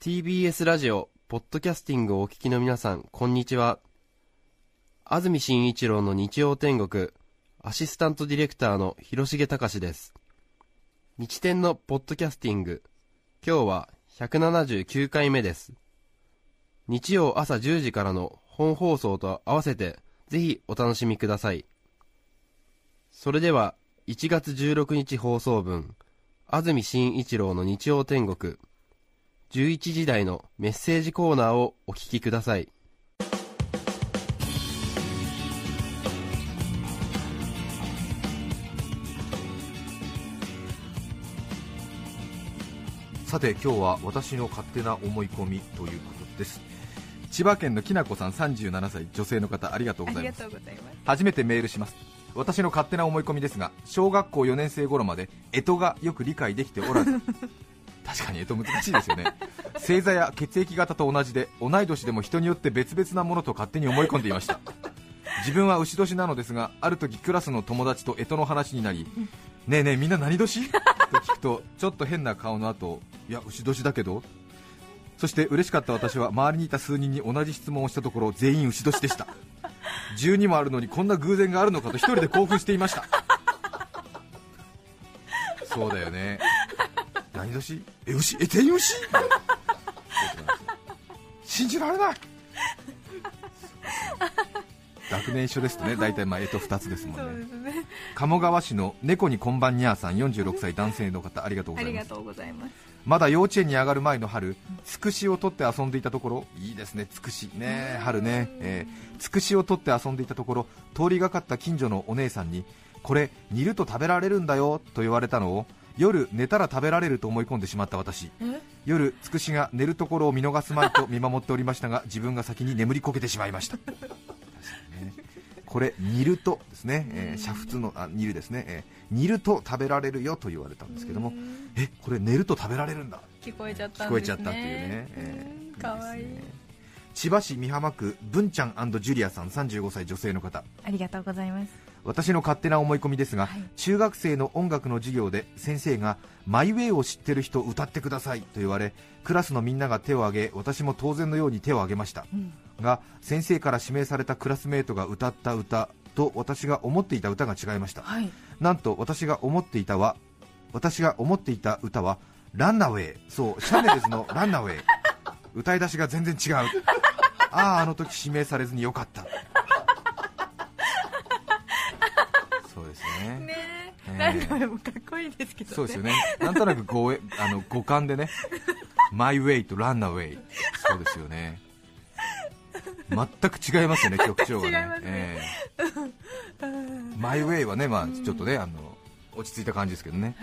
TBS ラジオポッドキャスティングをお聞きの皆さん、こんにちは。安住紳一郎の日曜天国、アシスタントディレクターの広重隆です。日天のポッドキャスティング、今日は179回目です。日曜朝10時からの本放送と合わせてぜひお楽しみください。それでは1月16日放送分、安住紳一郎の日曜天国、11時台のメッセージコーナーをお聞きください。さて、今日は私の勝手な思い込みということです。千葉県のきなこさん37歳、女性の方、ありがとうございます。初めてメールします。私の勝手な思い込みですが、小学校4年生頃まで干支がよく理解できておらず確かに干支難しいですよね。星座や血液型と同じで、同い年でも人によって別々なものと勝手に思い込んでいました。自分は牛年なのですが、ある時クラスの友達と干支の話になり、ねえねえみんな何年と聞くと、ちょっと変な顔の後、いや牛年だけど、そして嬉しかった私は周りにいた数人に同じ質問をしたところ、全員牛年でした。12もあるのにこんな偶然があるのかと一人で興奮していました。そうだよね、何年？牛？全員牛？信じられない。学年一緒ですとね、大体2つですもん ね。鴨川市の猫にこんばんにゃーさん、46歳男性の方、ありがとうございます。まだ幼稚園に上がる前の春、つくしを取って遊んでいたところ、いいですねつくしね、春ね、つくしを取って遊んでいたところ、通りがかった近所のお姉さんに、これ煮ると食べられるんだよと言われたのを、夜寝たら食べられると思い込んでしまった私、夜つくしが寝るところを見逃すまいと見守っておりましたが、自分が先に眠りこけてしまいました。確かに、ね、これ煮るとですね、煮沸の煮るですね、煮ると食べられるよと言われたんですけども、これ寝ると食べられるんだ、聞こえちゃったんですね、聞こえちゃったっていうね、かわいい。千葉市美浜区、文ちゃん&ジュリアさん、35歳女性の方、ありがとうございます。私の勝手な思い込みですが、中学生の音楽の授業で先生がマイウェイを知ってる人歌ってくださいと言われ、クラスのみんなが手を挙げ、私も当然のように手を挙げました、が、先生から指名されたクラスメートが歌った歌と私が思っていた歌が違いました、なんと私が思っていた歌はランナウェイ、そうシャネルズのランナウェイ歌い出しが全然違う。あの時指名されずによかった。なんかもかっこいいですけどね。そうですよね。なんとなく五感でね、マイウェイとランナーウェイ、そうですよね。全く違いますよね、曲調がね。マイウェイはね、まあちょっとね、落ち着いた感じですけどね。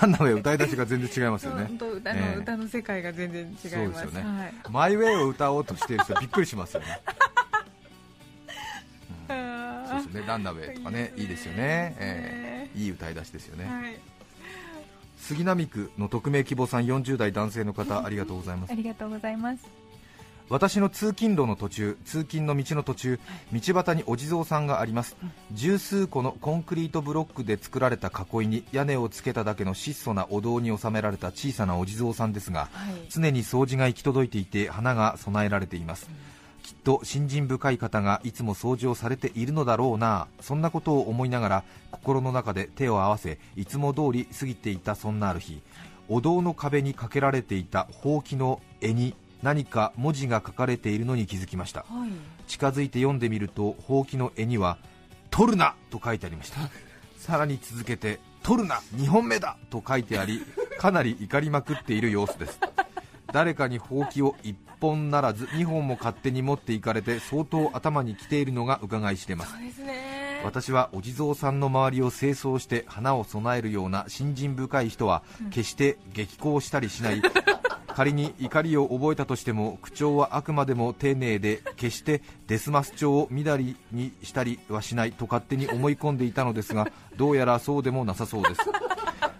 ランナーウェイ歌い出しが全然違いますよね。本当歌の世界が全然違います。そうですよね。マイウェイを歌おうとしている人びっくりしますよね。そうですね、ランナーウェイとかね、いいですよね。いい歌い出しですよね、杉並区の匿名希望さん、40代男性の方、ありがとうございます。ありがとうございます。私の通勤の道の途中、道端にお地蔵さんがあります、十数個のコンクリートブロックで作られた囲いに屋根をつけただけの質素なお堂に収められた小さなお地蔵さんですが、常に掃除が行き届いていて、花が供えられています、きっと信心深い方がいつも掃除をされているのだろうな、そんなことを思いながら心の中で手を合わせ、いつも通り過ぎていたそんなある日、お堂の壁にかけられていたほうきの柄に何か文字が書かれているのに気づきました、近づいて読んでみると、ほうきの柄には取るなと書いてありましたさらに続けて、取るな2本目だと書いてあり、かなり怒りまくっている様子です誰かにほうきを1本ならず2本も勝手に持っていかれて、相当頭にきているのがうかがい知れます。そうですね。私はお地蔵さんの周りを清掃して花を供えるような信心深い人は決して激高したりしない仮に怒りを覚えたとしても口調はあくまでも丁寧で、決してデスマス調をみだりにしたりはしないと勝手に思い込んでいたのですが、どうやらそうでもなさそうです。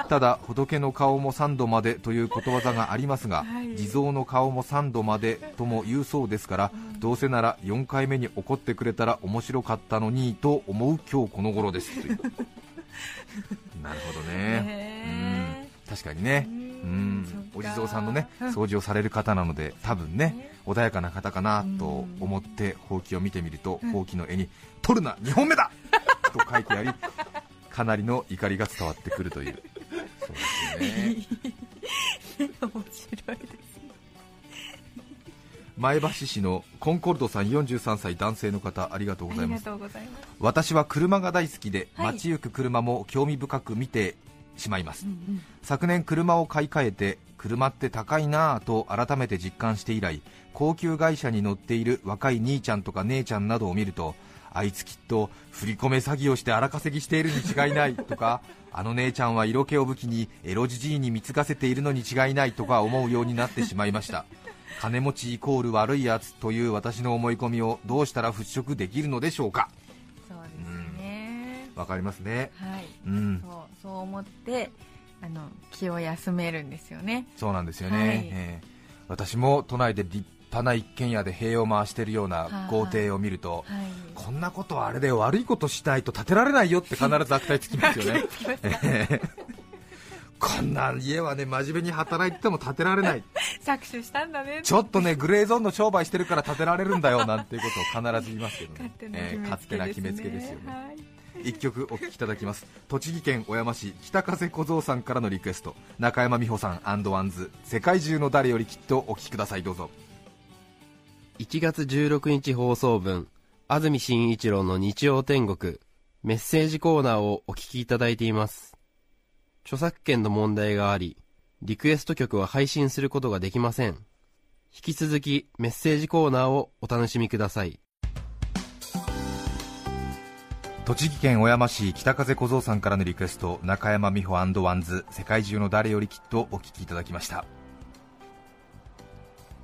ただ仏の顔も3度までということわざがありますが、地蔵の顔も3度までとも言うそうですから、どうせなら4回目に怒ってくれたら面白かったのにと思う今日この頃です。なるほどね、うん、確かにね、うん、お地蔵さんのね掃除をされる方なので、多分ね穏やかな方かなと思ってほうきを見てみると、ほうきの絵に取るな2本目だと書いてあり、かなりの怒りが伝わってくるという。そうですね、面白いですね。前橋市のコンコルドさん43歳男性の方、ありがとうございます。私は車が大好きで、街行く車も興味深く見てしまいます、うんうん、昨年車を買い替えて、車って高いなぁと改めて実感して以来、高級外車に乗っている若い兄ちゃんとか姉ちゃんなどを見ると、あいつきっと振り込め詐欺をして荒稼ぎしているに違いないとかあの姉ちゃんは色気を武器にエロじじいに貢がせているのに違いないとか思うようになってしまいました。金持ちイコール悪いやつという私の思い込みをどうしたら払拭できるのでしょうか。そうですね、わかりますね、はい、うん、そう思って気を休めるんですよね。そうなんですよね、はい、私も都内で立派な一軒家で塀を回してるような豪邸を見ると、はい、こんなことはあれで悪いことしないと建てられないよって必ず悪態つきますよね。こんな家はね、真面目に働いても建てられない。搾取したんだね。ちょっとねグレーゾーンの商売してるから建てられるんだよなんていうことを必ず言いますけどね。勝手な決めつけですよね、はい。一曲お聴きいただきます。栃木県小山市北風小僧さんからのリクエスト、中山美穂さん&ワンズ、世界中の誰よりきっとお聴きください。どうぞ。1月16日放送分、安住紳一郎の日曜天国、メッセージコーナーをお聴きいただいています。著作権の問題があり、リクエスト曲は配信することができません。引き続きメッセージコーナーをお楽しみください。栃木県小山市北風小僧さんからのリクエスト、中山美穂&ワンズ、世界中の誰よりきっとお聞きいただきました。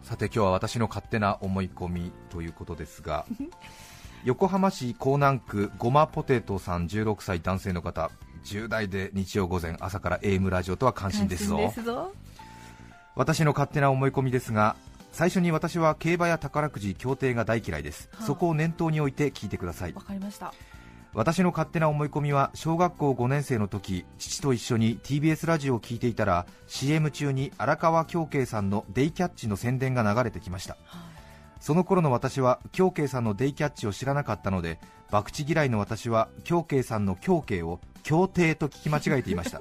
さて今日は私の勝手な思い込みということですが横浜市港南区ごまポテトさん16歳男性の方、10代で日曜午前朝から AM ラジオとは関心ですぞ。私の勝手な思い込みですが、最初に私は競馬や宝くじ、競艇が大嫌いです、はあ、そこを念頭に置いて聞いてください。わかりました。私の勝手な思い込みは、小学校5年生の時、父と一緒に TBS ラジオを聞いていたら CM 中に荒川京慶さんのデイキャッチの宣伝が流れてきました、はあ、その頃の私は京慶さんのデイキャッチを知らなかったので、博打嫌いの私は京慶さんの京慶を競艇と聞き間違えていました。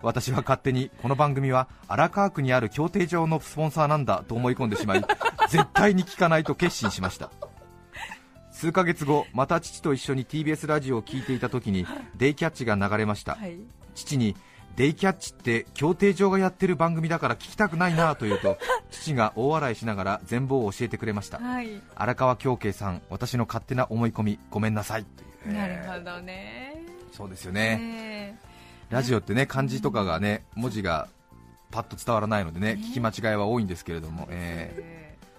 私は勝手にこの番組は荒川区にある競艇場のスポンサーなんだと思い込んでしまい、絶対に聞かないと決心しました。数ヶ月後、また父と一緒に TBS ラジオを聞いていた時にデイキャッチが流れました、はい、父にデイキャッチって競艇場がやってる番組だから聞きたくないなと言うと、父が大笑いしながら全貌を教えてくれました、はい、荒川京慶さん、私の勝手な思い込みごめんなさいという、なるほどね。そうですよね、ラジオってね、漢字とかがね、文字がパッと伝わらないのでね、聞き間違いは多いんですけれども、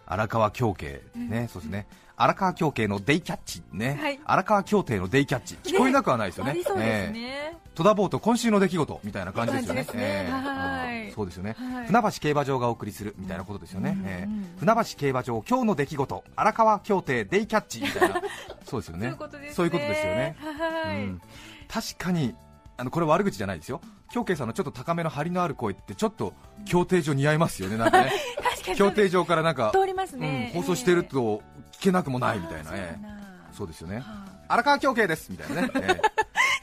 荒川競艇ね、そうですね、荒川競艇のデイキャッチね、はい、荒川競艇のデイキャッチ、聞こえなくはないですよね。戸田ボート今週の出来事みたいな感じですよね。そうですよね、はい、船橋競馬場がお送りするみたいなことですよね、うんうんうん、船橋競馬場今日の出来事、荒川競艇デイキャッチみたいなそうですよね、そういうことですよね、はい、うん、確かにこれ悪口じゃないですよ。京慶さんのちょっと高めの張りのある声ってちょっと競艇場似合いますよね、なんかね確かに競艇場からなんか通りますね、うん、放送してると聞けなくもないみたいな、そうですよね、荒川競艇ですみたいなね、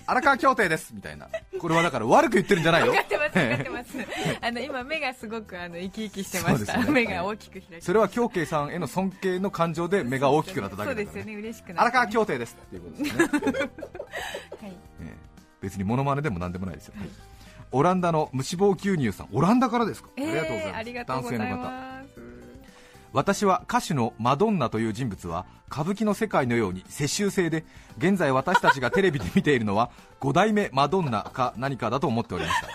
荒川競艇ですみたいな、これはだから悪く言ってるんじゃないよ。分かってます、分かってます今目がすごく生き生きしてました、ね、目が大きく開いて、それは京慶さんへの尊敬の感情で目が大きくなっただけだから、ね、そうですよね、嬉しくなった、ね、荒川競艇ですっていうことですね、はい、別にモノマネでも何でもないですよ、はい、オランダの無脂肪牛乳さん、オランダからですか、ありがとうございます、男性の方、私は歌手のマドンナという人物は歌舞伎の世界のように世襲制で、現在私たちがテレビで見ているのは5代目マドンナか何かだと思っておりました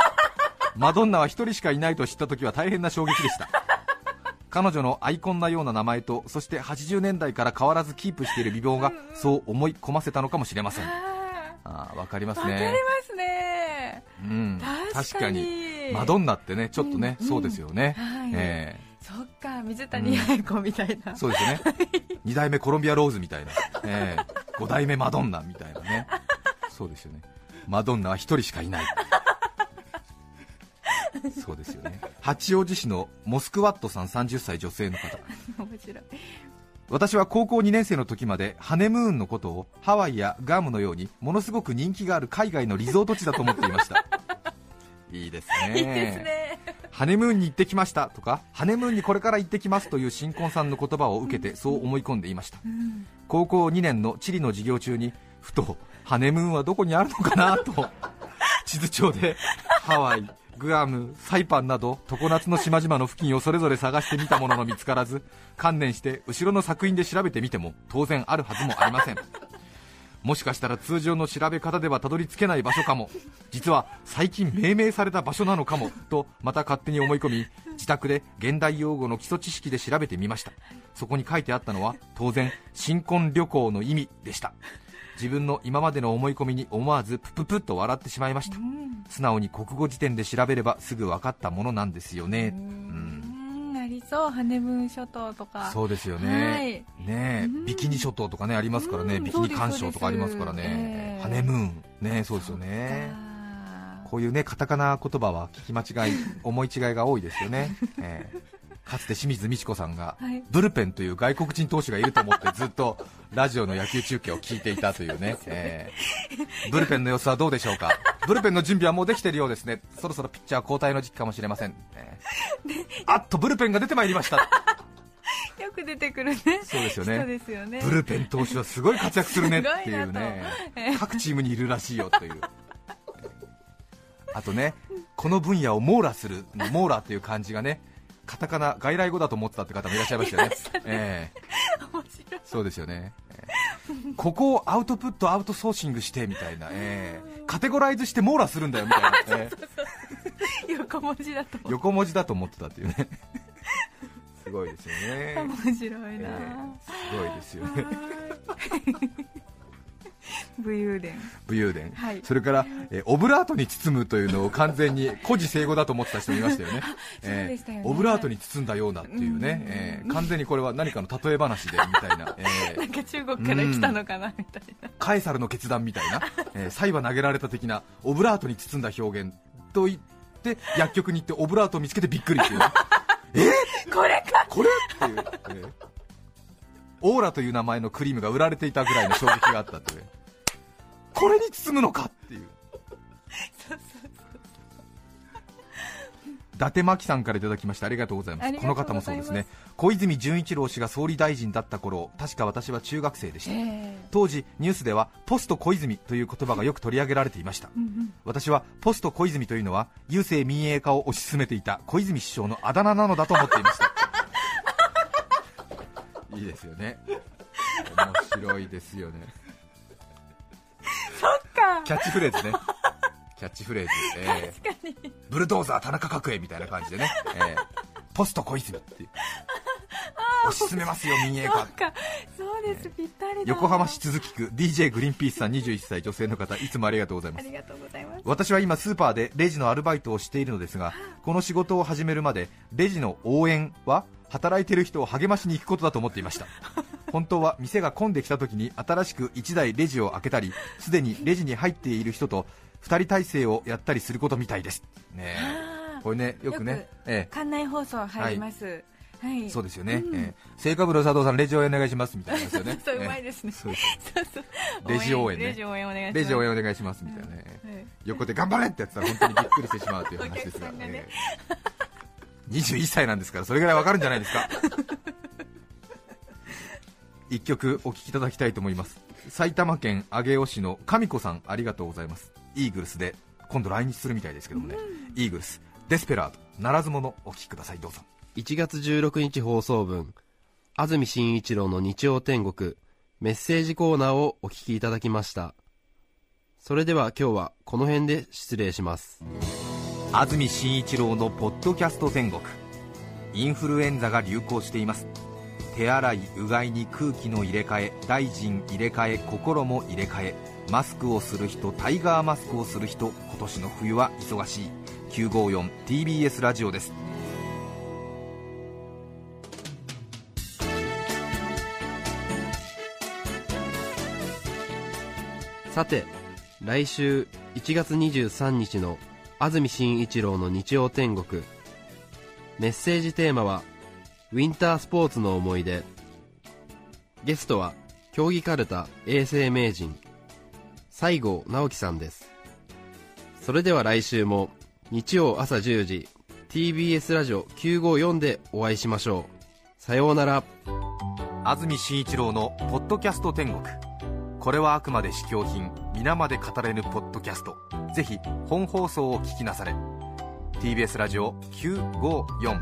マドンナは1人しかいないと知った時は大変な衝撃でした彼女のアイコンなような名前と、そして80年代から変わらずキープしている美貌がそう思い込ませたのかもしれません。わかりますね。わかりますね、うん、確かにマドンナってね、ちょっとね、うんうん、そうですよね、はい、そっか、水谷彩子みたいな、うん、そうですね2代目コロンビアローズみたいな、5代目マドンナみたいなねそうですよね、マドンナは1人しかいないそうですよね。八王子市のモスクワットさん、30歳女性の方。面白い。私は高校2年生の時までハネムーンのことをハワイやガムのようにものすごく人気がある海外のリゾート地だと思っていましたいいですね、いいですね。ハネムーンに行ってきましたとか、ハネムーンにこれから行ってきますという新婚さんの言葉を受けてそう思い込んでいました、うん、高校2年の地理の授業中にふとハネムーンはどこにあるのかなと地図帳でハワイ、グアム、サイパンなど常夏の島々の付近をそれぞれ探してみたものの見つからず、観念して後ろの作品で調べてみても当然あるはずもありません。もしかしたら通常の調べ方ではたどり着けない場所かも、実は最近命名された場所なのかもとまた勝手に思い込み、自宅で現代用語の基礎知識で調べてみました。そこに書いてあったのは当然新婚旅行の意味でした。自分の今までの思い込みに思わずプププッと笑ってしまいました。素直に国語辞典で調べればすぐ分かったものなんですよね。ありそう、ハネムーン諸島とか。そうですよね、はい、ねえ、ビキニ諸島とかねありますからね、ビキニ環礁とかありますからね、ハネムーンね、そうですよね。こういうねカタカナ言葉は聞き間違い思い違いが多いですよね、かつて清水美智子さんが、はい、ブルペンという外国人投手がいると思ってずっとラジオの野球中継を聞いていたというね、ブルペンの様子はどうでしょうか、ブルペンの準備はもうできているようですね、そろそろピッチャー交代の時期かもしれません、あっとブルペンが出てまいりましたよく出てくるね。そうですよね、そうですよね、ブルペン投手はすごい活躍するねっていうね、各チームにいるらしいよというあとね、この分野を網羅する、網羅という漢字がねカタカナ外来語だと思ってたって方もいらっしゃいましたよね。面白い。そうですよね、ここをアウトプットアウトソーシングしてみたいな、カテゴライズして網羅するんだよみたいな横文字だと思ってたっていうねすごいですよね。面白いな、すごいですよね武勇伝、はい、それから、オブラートに包むというのを完全に故事成語だと思ってた人もいましたよねオブラートに包んだようなっていうね、完全にこれは何かの例え話でみたいな、なんか中国から来たのかなみたいな、カエサルの決断みたいな、サイは投げられた的なオブラートに包んだ表現と言って薬局に行ってオブラートを見つけてびっくりっていうこれかっていう、オーラという名前のクリームが売られていたぐらいの衝撃があったというこれに包むのかっていう伊達真紀さんからいただきました。ありがとうございます。この方もそうですね、小泉純一郎氏が総理大臣だった頃、確か私は中学生でした、当時ニュースではポスト小泉という言葉がよく取り上げられていました私はポスト小泉というのは郵政民営化を推し進めていた小泉首相のあだ名なのだと思っていましたいいですよね、面白いですよねそっか、キャッチフレーズね、キャッチフレーズ、確かにブルドーザー田中角栄みたいな感じでね、ポスト小泉っていう推し進めますよ民営化。そうです、ぴったりだ。横浜市都筑区 DJ グリーンピースさん、21歳女性の方、いつもありがとうございます。私は今スーパーでレジのアルバイトをしているのですが、この仕事を始めるまでレジの応援は働いている人を励ましに行くことだと思っていました本当は店が混んできた時に新しく1台レジを開けたり、すでにレジに入っている人と2人体制をやったりすることみたいです、これね、よくね、館内放送入ります、はい、そうですよね、聖火風呂佐藤さんレジ応援お願いしますみたいなですよねそううまいですね、レジ応援ね、レジ応援お願いしますみたいなね、横で頑張れってやったら本当にびっくりしてしまうという話ですが21歳なんですから、それぐらいわかるんじゃないですか一曲お聴きいただきたいと思います。埼玉県上尾市の神子さん、ありがとうございます。イーグルスで今度来日するみたいですけどもね、イーグルスデスペラードならず者、お聴きください、どうぞ。1月16日放送分、安住紳一郎の日曜天国メッセージコーナーをお聴きいただきました。それでは今日はこの辺で失礼します。安住紳一郎のポッドキャスト天国、インフルエンザが流行しています。手洗い、うがいに空気の入れ替え、大臣入れ替え、心も入れ替え、マスクをする人、タイガーマスクをする人、今年の冬は忙しい。 954TBS ラジオです。さて、来週1月23日の安住紳一郎の日曜天国、メッセージテーマはウィンタースポーツの思い出。ゲストは競技かるた永世名人西郷直樹さんです。それでは来週も日曜朝10時 TBS ラジオ954でお会いしましょう。さようなら。安住紳一郎のポッドキャスト天国、これはあくまで試供品、皆まで語れぬポッドキャスト。ぜひ本放送を聞きなされ。 TBS ラジオ954。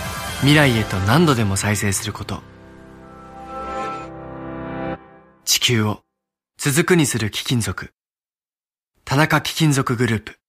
未来へと何度でも再生すること。地球を続くにする貴金属。田中貴金属グループ。